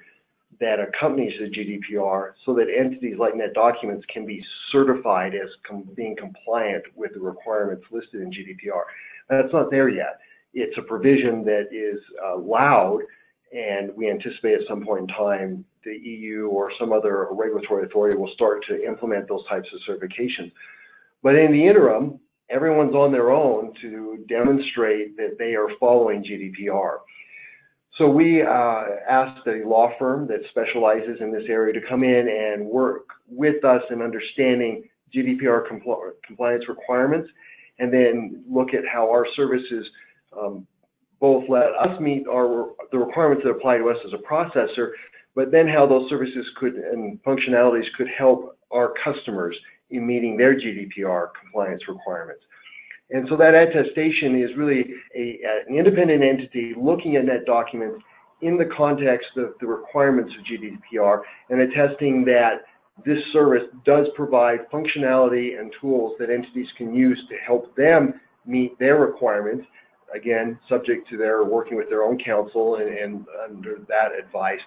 that accompanies the GDPR so that entities like NetDocuments can be certified as being compliant with the requirements listed in GDPR. Now, that's not there yet. It's a provision that is allowed, and we anticipate at some point in time the EU or some other regulatory authority will start to implement those types of certifications. But in the interim, everyone's on their own to demonstrate that they are following GDPR. So we asked a law firm that specializes in this area to come in and work with us in understanding GDPR compliance requirements, and then look at how our services both let us meet the requirements that apply to us as a processor, but then how those services and functionalities could help our customers in meeting their GDPR compliance requirements. And so that attestation is really an independent entity looking at NetDocuments in the context of the requirements of GDPR and attesting that this service does provide functionality and tools that entities can use to help them meet their requirements, again, subject to their working with their own counsel and under that advice.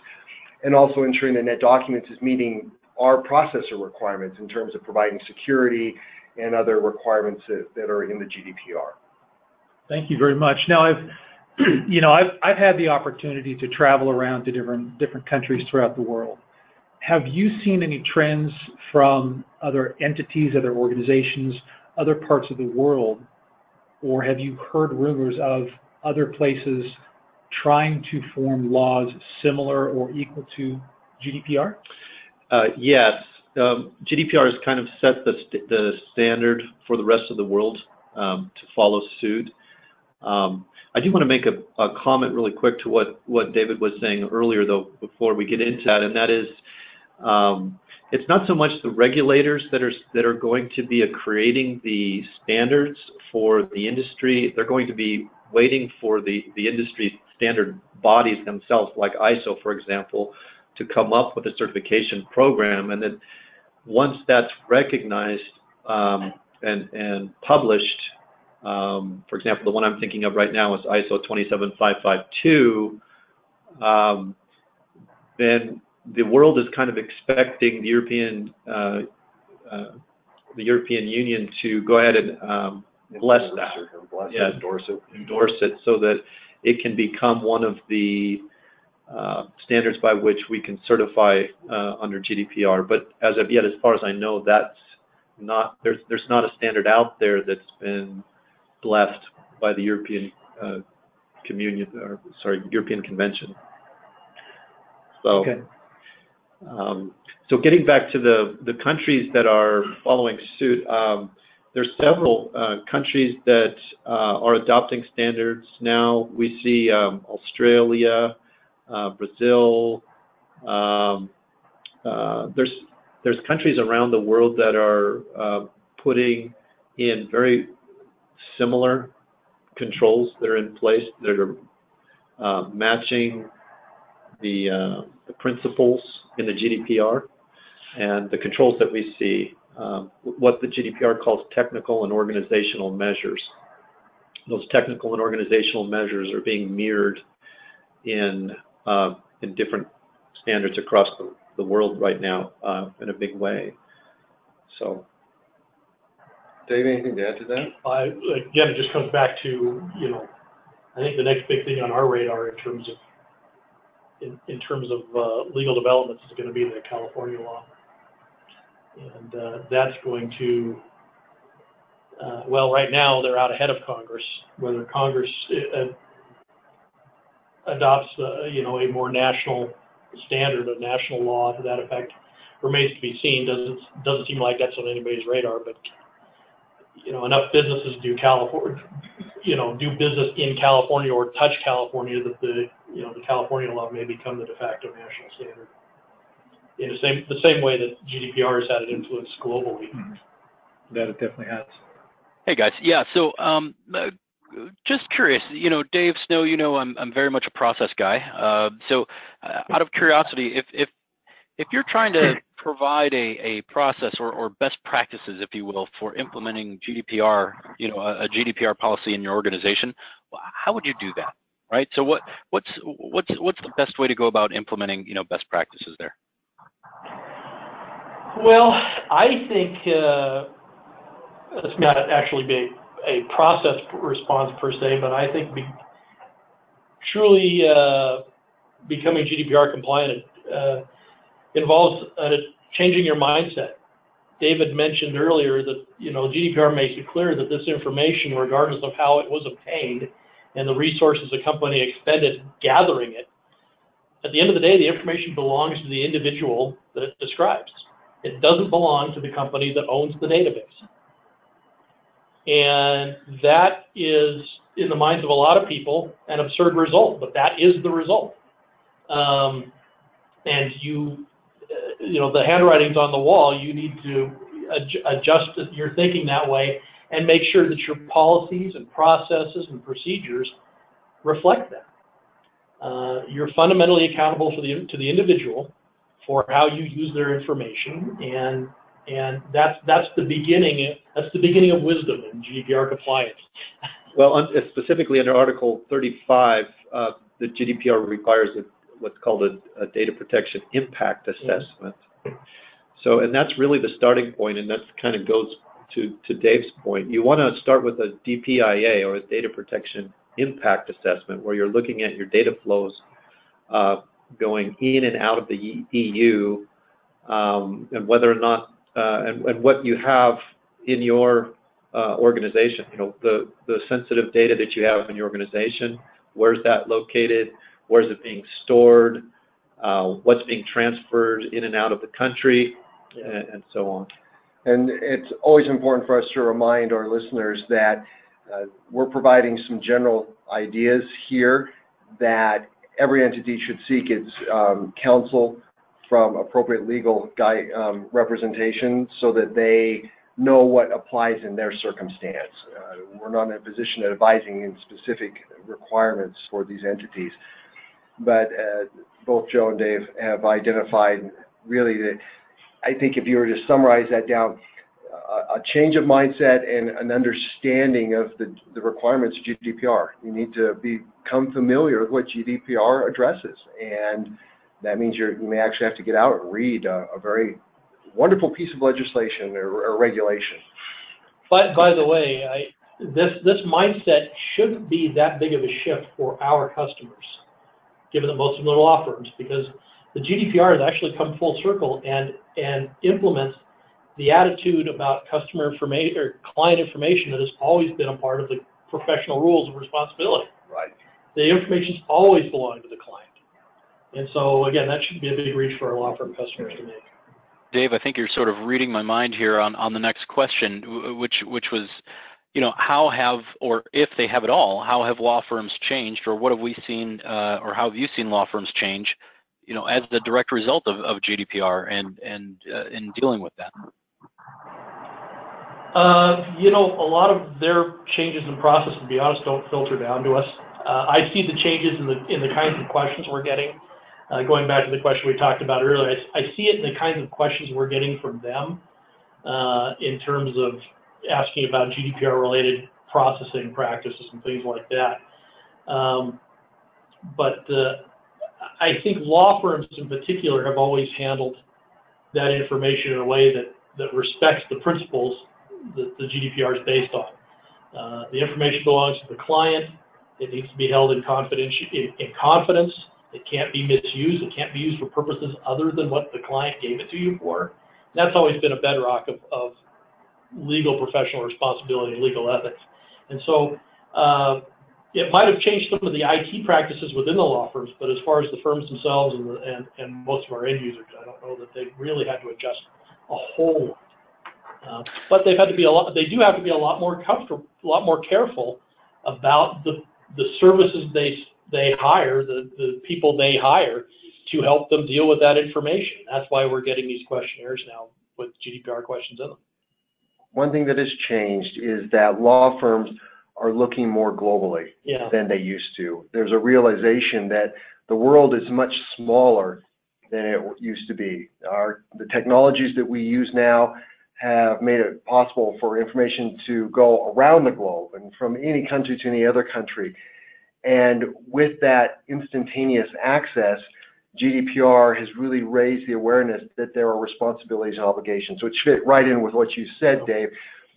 And also ensuring that NetDocuments is meeting our processor requirements in terms of providing security and other requirements that are in the GDPR. Thank you very much. Now, I've had the opportunity to travel around to different countries throughout the world. Have you seen any trends from other entities, other organizations, other parts of the world, or have you heard rumors of other places trying to form laws similar or equal to GDPR? Yes. GDPR has kind of set the standard for the rest of the world to follow suit. I do want to make a comment really quick to what David was saying earlier, though, before we get into that, and that is it's not so much the regulators that are going to be creating the standards for the industry. They're going to be waiting for the industry standard bodies themselves, like ISO, for example, to come up with a certification program. And then once that's recognized and published, for example, the one I'm thinking of right now is ISO 27552, then the world is kind of expecting the European Union to go ahead and bless that, endorse it, so that it can become one of the standards by which we can certify under GDPR. But as of yet, as far as I know, that's not there's not a standard out there that's been blessed by the European European Convention. So, okay. So getting back to the countries that are following suit, there's several countries that are adopting standards now. We see Australia, Brazil. There's countries around the world that are putting in very similar controls that are in place that are matching the principles in the GDPR and the controls that we see, what the GDPR calls technical and organizational measures. Those technical and organizational measures are being mirrored in different standards across the world right now in a big way. So, Dave, anything to add to that? Again, it just comes back to, you know, I think the next big thing on our radar in terms of legal developments is going to be the California law, and that's going to. Well, right now they're out ahead of Congress. Whether Congress adopts, you know, a more national standard, a national law to that effect, remains to be seen. Doesn't seem like that's on anybody's radar, but you know, enough businesses do California, you know, do business in California or touch California that the, you know, the California law may become the de facto national standard. In the same way that GDPR has had an influence globally. Mm-hmm. That it definitely has. Hey guys, yeah. So just curious, you know, Dave Snow, you know, I'm very much a process guy. So out of curiosity, if you're trying to provide a process or best practices, if you will, for implementing GDPR, you know, a GDPR policy in your organization, how would you do that, right? So what's the best way to go about implementing, you know, best practices there? Well, I think it's not actually a process response per se, but I think truly becoming GDPR compliant involves changing your mindset. David mentioned earlier that, you know, GDPR makes it clear that this information, regardless of how it was obtained and the resources the company expended gathering it, at the end of the day, the information belongs to the individual that it describes. It doesn't belong to the company that owns the database. And that is, in the minds of a lot of people, an absurd result, but that is the result. And you know, the handwriting's on the wall. You need to adjust your thinking that way and make sure that your policies and processes and procedures reflect that. You're fundamentally accountable to the individual for how you use their information, and that's the beginning of wisdom in GDPR compliance. Well, specifically under Article 35, the GDPR requires what's called a data protection impact assessment. So, and that's really the starting point, and that kind of goes to Dave's point. You want to start with a DPIA, or a data protection impact assessment, where you're looking at your data flows going in and out of the EU, and whether or not, and what you have in your organization, you know, the sensitive data that you have in your organization, where's that located? Where is it being stored? What's being transferred in and out of the country, and so on. And it's always important for us to remind our listeners that we're providing some general ideas here that every entity should seek its counsel from appropriate legal representation so that they know what applies in their circumstance. We're not in a position of advising in specific requirements for these entities. But both Joe and Dave have identified really that I think if you were to summarize that down, a change of mindset and an understanding of the requirements of GDPR. You need to become familiar with what GDPR addresses and that means you may actually have to get out and read a very wonderful piece of legislation or regulation. But by the way, this mindset shouldn't be that big of a shift for our customers, given that most of them are law firms, because the GDPR has actually come full circle and implements the attitude about customer information or client information that has always been a part of the professional rules of responsibility. Right. The information's always belonged to the client. And so again, that should be a big reach for our law firm customers to make. Dave, I think you're sort of reading my mind here on the next question, which was, you know, how have, or if they have at all, how have law firms changed, or what have we seen, or how have you seen law firms change, you know, as the direct result of GDPR and in dealing with that? You know, a lot of their changes in process, to be honest, don't filter down to us. I see the changes in the kinds of questions we're getting. Going back to the question we talked about earlier, I see it in the kinds of questions we're getting from them in terms of asking about GDPR-related processing practices and things like that. But I think law firms in particular have always handled that information in a way that respects the principles that the GDPR is based on. The information belongs to the client. It needs to be held in confidence. It can't be misused. It can't be used for purposes other than what the client gave it to you for. And that's always been a bedrock of legal professional responsibility and legal ethics. And so it might have changed some of the IT practices within the law firms, but as far as the firms themselves and most of our end users, I don't know that they really had to adjust a whole lot. But they've had to be a lot more comfortable, a lot more careful about the services they hire, the people they hire to help them deal with that information. That's why we're getting these questionnaires now with GDPR questions in them. One thing that has changed is that law firms are looking more globally than they used to. There's a realization that the world is much smaller than it used to be. The technologies that we use now have made it possible for information to go around the globe and from any country to any other country. And with that instantaneous access, GDPR has really raised the awareness that there are responsibilities and obligations, which fit right in with what you said, Dave.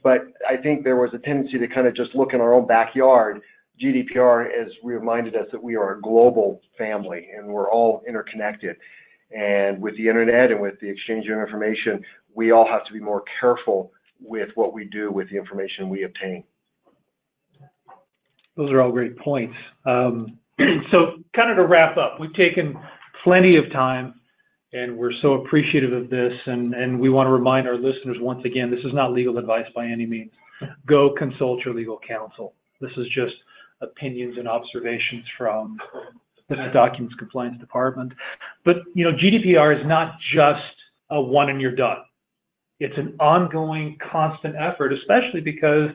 But I think there was a tendency to kind of just look in our own backyard. GDPR has reminded us that we are a global family and we're all interconnected. And with the internet and with the exchange of information, we all have to be more careful with what we do with the information we obtain. Those are all great points. So kind of to wrap up, we've taken plenty of time and we're so appreciative of this. And we want to remind our listeners once again, this is not legal advice by any means. Go consult your legal counsel. This is just opinions and observations from the Documents Compliance Department. But you know, GDPR is not just a one and you're done. It's an ongoing, constant effort, especially because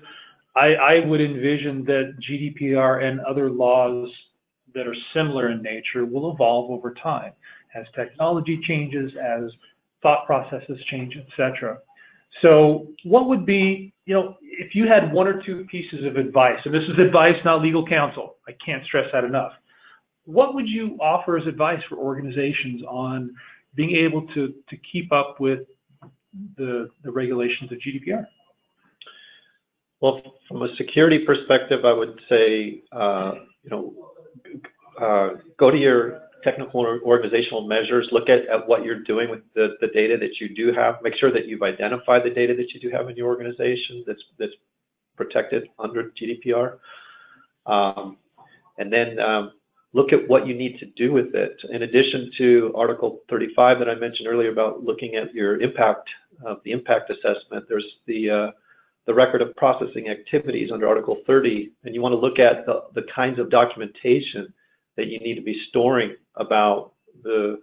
I would envision that GDPR and other laws that are similar in nature will evolve over time as technology changes, as thought processes change, etc. So what would be, you know, if you had one or two pieces of advice, and this is advice, not legal counsel, I can't stress that enough, what would you offer as advice for organizations on being able to keep up with the regulations of GDPR? Well, from a security perspective, I would say, go to your technical or organizational measures, look at what you're doing with the data that you do have, make sure that you've identified the data that you do have in your organization that's protected under GDPR. And then look at what you need to do with it. In addition to Article 35 that I mentioned earlier about looking at your impact, the impact assessment, there's the record of processing activities under Article 30, and you want to look at the kinds of documentation that you need to be storing about the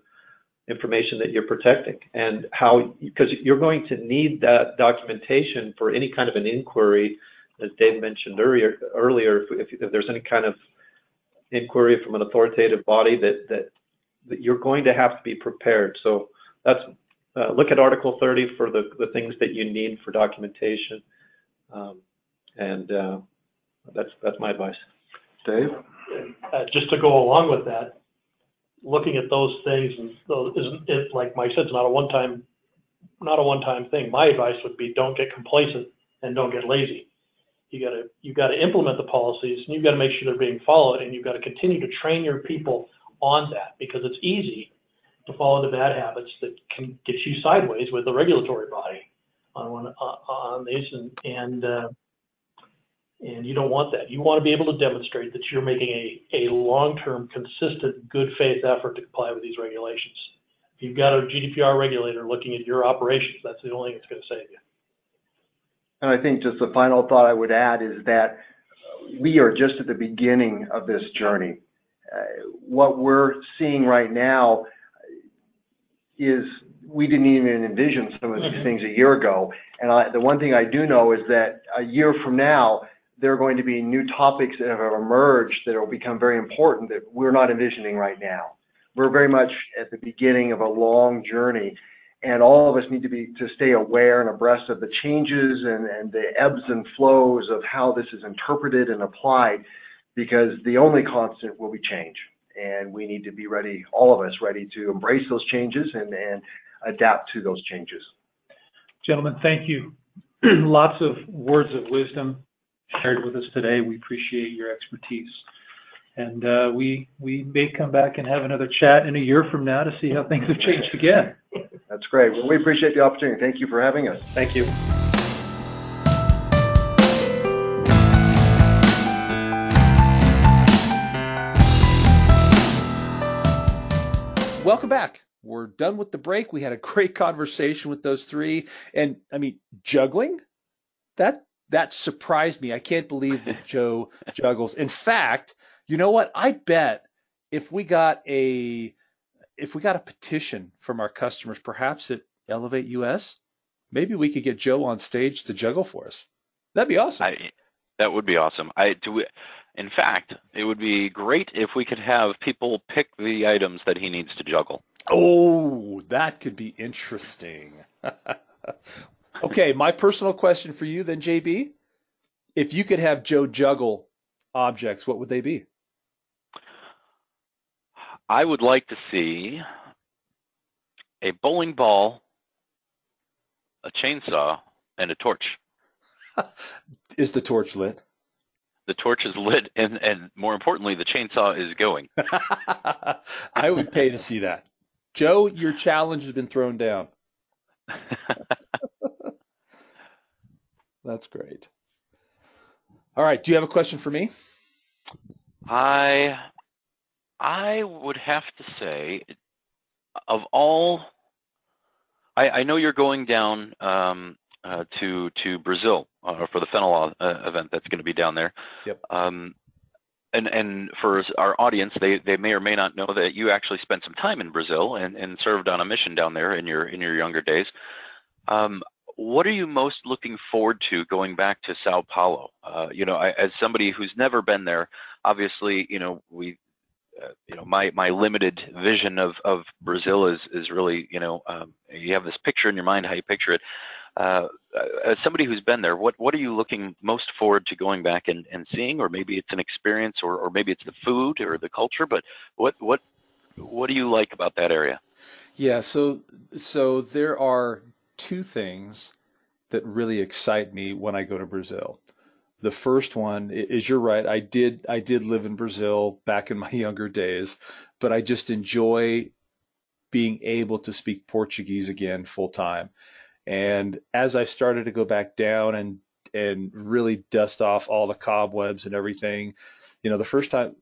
information that you're protecting, and how, because you're going to need that documentation for any kind of an inquiry, as Dave mentioned earlier, if there's any kind of inquiry from an authoritative body that you're going to have to be prepared. So that's look at Article 30 for the things that you need for documentation. And that's my advice. Dave? Just to go along with that, looking at those things, and isn't it, like Mike said, it's not a one-time thing. My advice would be don't get complacent and don't get lazy. You got to implement the policies, and you've got to make sure they're being followed, and you've got to continue to train your people on that, because it's easy to follow the bad habits that can get you sideways with the regulatory body on these, and you don't want that. You want to be able to demonstrate that you're making a long-term, consistent, good faith effort to comply with these regulations. If you've got a GDPR regulator looking at your operations, that's the only thing that's going to save you. And I think just the final thought I would add is that we are just at the beginning of this journey. What we're seeing right now is we didn't even envision some of these things a year ago. And the one thing I do know is that a year from now, there are going to be new topics that have emerged that will become very important that we're not envisioning right now. We're very much at the beginning of a long journey. And all of us need to stay aware and abreast of the changes and the ebbs and flows of how this is interpreted and applied, because the only constant will be change. And we need to be ready, all of us, ready to embrace those changes and adapt to those changes. Gentlemen, thank you. Lots of words of wisdom shared with us today. We appreciate your expertise. And we may come back and have another chat in a year from now to see how things have changed again. That's great. Well, we appreciate the opportunity. Thank you for having us. Thank you. Welcome back. We're done with the break. We had a great conversation with those three. And, I mean, juggling? That surprised me. I can't believe that Joe juggles. In fact, you know what? I bet if we got a petition from our customers, perhaps at Elevate US, maybe we could get Joe on stage to juggle for us. That'd be awesome. That would be awesome. In fact, it would be great if we could have people pick the items that he needs to juggle. Oh, that could be interesting. Okay, my personal question for you then, JB, if you could have Joe juggle objects, what would they be? I would like to see a bowling ball, a chainsaw, and a torch. Is the torch lit? The torch is lit, and more importantly, the chainsaw is going. I would pay to see that. Joe, your challenge has been thrown down. That's great. All right, do you have a question for me? I would have to say, of all, I know you're going down to Brazil for the Fenalaw event that's going to be down there. Yep. And for our audience, they may or may not know that you actually spent some time in Brazil and served on a mission down there in your younger days. What are you most looking forward to going back to Sao Paulo? As somebody who's never been there, obviously, my limited vision of Brazil is really, you have this picture in your mind, how you picture it. As somebody who's been there, what are you looking most forward to going back and seeing? Or maybe it's an experience, or maybe it's the food or the culture, but what do you like about that area? Yeah, so there are two things that really excite me when I go to Brazil. The first one is, you're right, I did live in Brazil back in my younger days, but I just enjoy being able to speak Portuguese again full time. And as I started to go back down and really dust off all the cobwebs and everything, the first time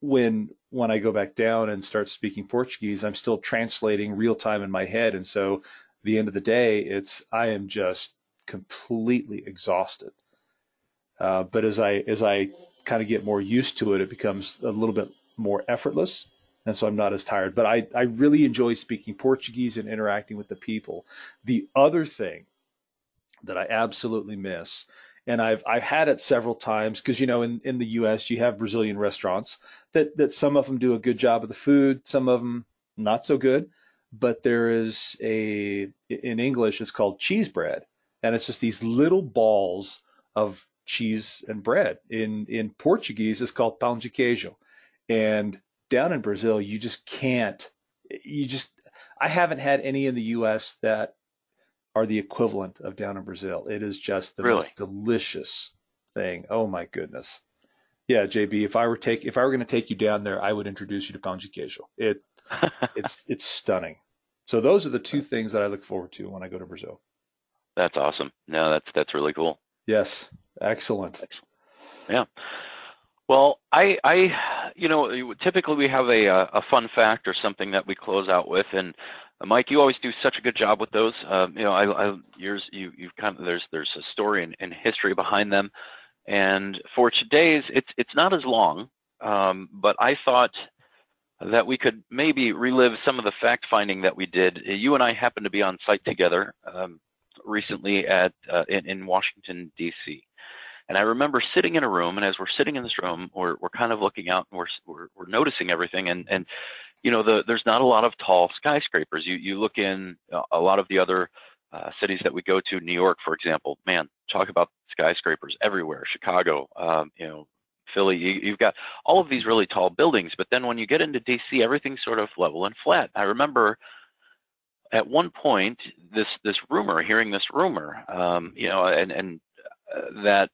when I go back down and start speaking Portuguese, I'm still translating real time in my head. And so the end of the day, I am just completely exhausted. But as I kind of get more used to it, it becomes a little bit more effortless, and so I'm not as tired. But I really enjoy speaking Portuguese and interacting with the people. The other thing that I absolutely miss, and I've had it several times, because in the U.S. you have Brazilian restaurants that some of them do a good job of the food, some of them not so good. But there is in English it's called cheese bread, and it's just these little balls of cheese and bread. In Portuguese, it's called pão de queijo. And down in Brazil, you just can't. I haven't had any in the U.S. that are the equivalent of down in Brazil. It is just the most delicious thing. Oh my goodness. Yeah, JB, if I were going to take you down there, I would introduce you to pão de queijo. It's stunning. So those are the two things that I look forward to when I go to Brazil. That's awesome. No, that's really cool. Yes. Excellent. Yeah. Well, I, you know, typically we have a fun fact or something that we close out with, and Mike, you always do such a good job with those. You know, you've kind of, there's a story and history behind them, and for today's, it's not as long, but I thought that we could maybe relive some of the fact finding that we did. You and I happened to be on site together recently at in Washington D.C. And I remember sitting in a room, and as we're sitting in this room, we're kind of looking out, and we're noticing everything. And you know, there's not a lot of tall skyscrapers. You look in a lot of the other cities that we go to, New York, for example. Man, talk about skyscrapers everywhere. Chicago, you know, Philly. You've got all of these really tall buildings. But then when you get into D.C., everything's sort of level and flat. I remember at one point hearing this rumor, you know, and that,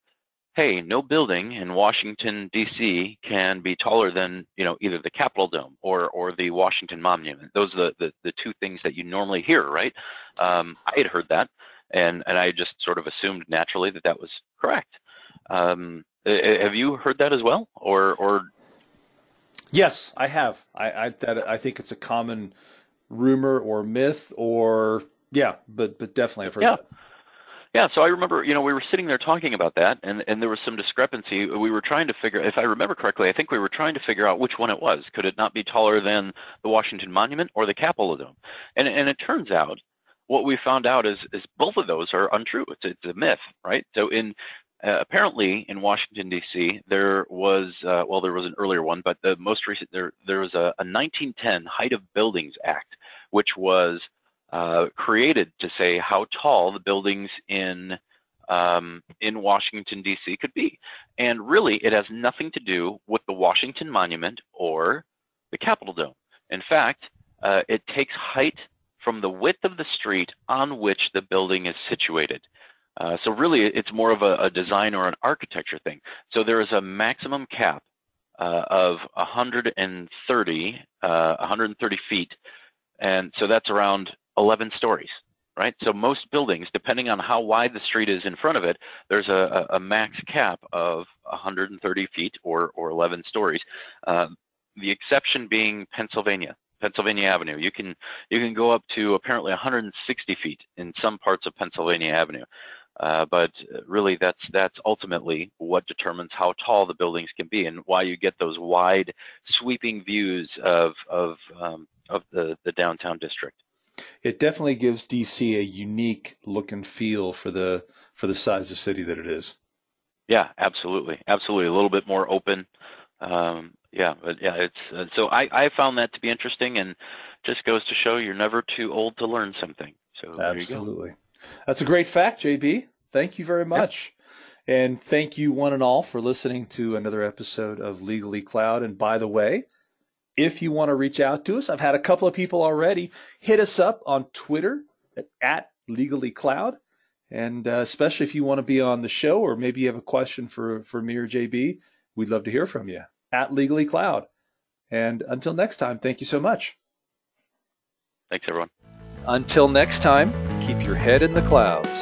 hey, no building in Washington, D.C. can be taller than, you know, either the Capitol Dome or the Washington Monument. Those are the two things that you normally hear, right? I had heard that, and I just sort of assumed naturally that was correct. Have you heard that as well? Or yes, I have. I think it's a common rumor or myth but definitely I've heard that. Yeah, so I remember, you know, we were sitting there talking about that, and there was some discrepancy. We were trying to figure, if I remember correctly, I think we were trying to figure out which one it was. Could it not be taller than the Washington Monument or the Capitol Dome? And it turns out, what we found out is both of those are untrue. It's a myth, right? So apparently in Washington D.C. there was an earlier one, but the most recent there was a 1910 Height of Buildings Act, which was created to say how tall the buildings in Washington, D.C. could be. And really, it has nothing to do with the Washington Monument or the Capitol Dome. In fact, it takes height from the width of the street on which the building is situated. So really, it's more of a design or an architecture thing. So there is a maximum cap of 130 feet. And so that's around 11 stories, right? So most buildings, depending on how wide the street is in front of it, there's a max cap of 130 feet or 11 stories. The exception being Pennsylvania Avenue. You can go up to apparently 160 feet in some parts of Pennsylvania Avenue, but really that's ultimately what determines how tall the buildings can be and why you get those wide sweeping views of the downtown district. It definitely gives D.C. a unique look and feel for the size of city that it is. Yeah, absolutely. A little bit more open. It's so I found that to be interesting, and just goes to show you're never too old to learn something. So absolutely, there you go. That's a great fact, JB. Thank you very much, and thank you one and all for listening to another episode of Legally Cloud. And by the way, if you want to reach out to us, I've had a couple of people already hit us up on Twitter at LegallyCloud. And especially if you want to be on the show, or maybe you have a question for me or JB, we'd love to hear from you at LegallyCloud. And until next time, thank you so much. Thanks, everyone. Until next time, keep your head in the clouds.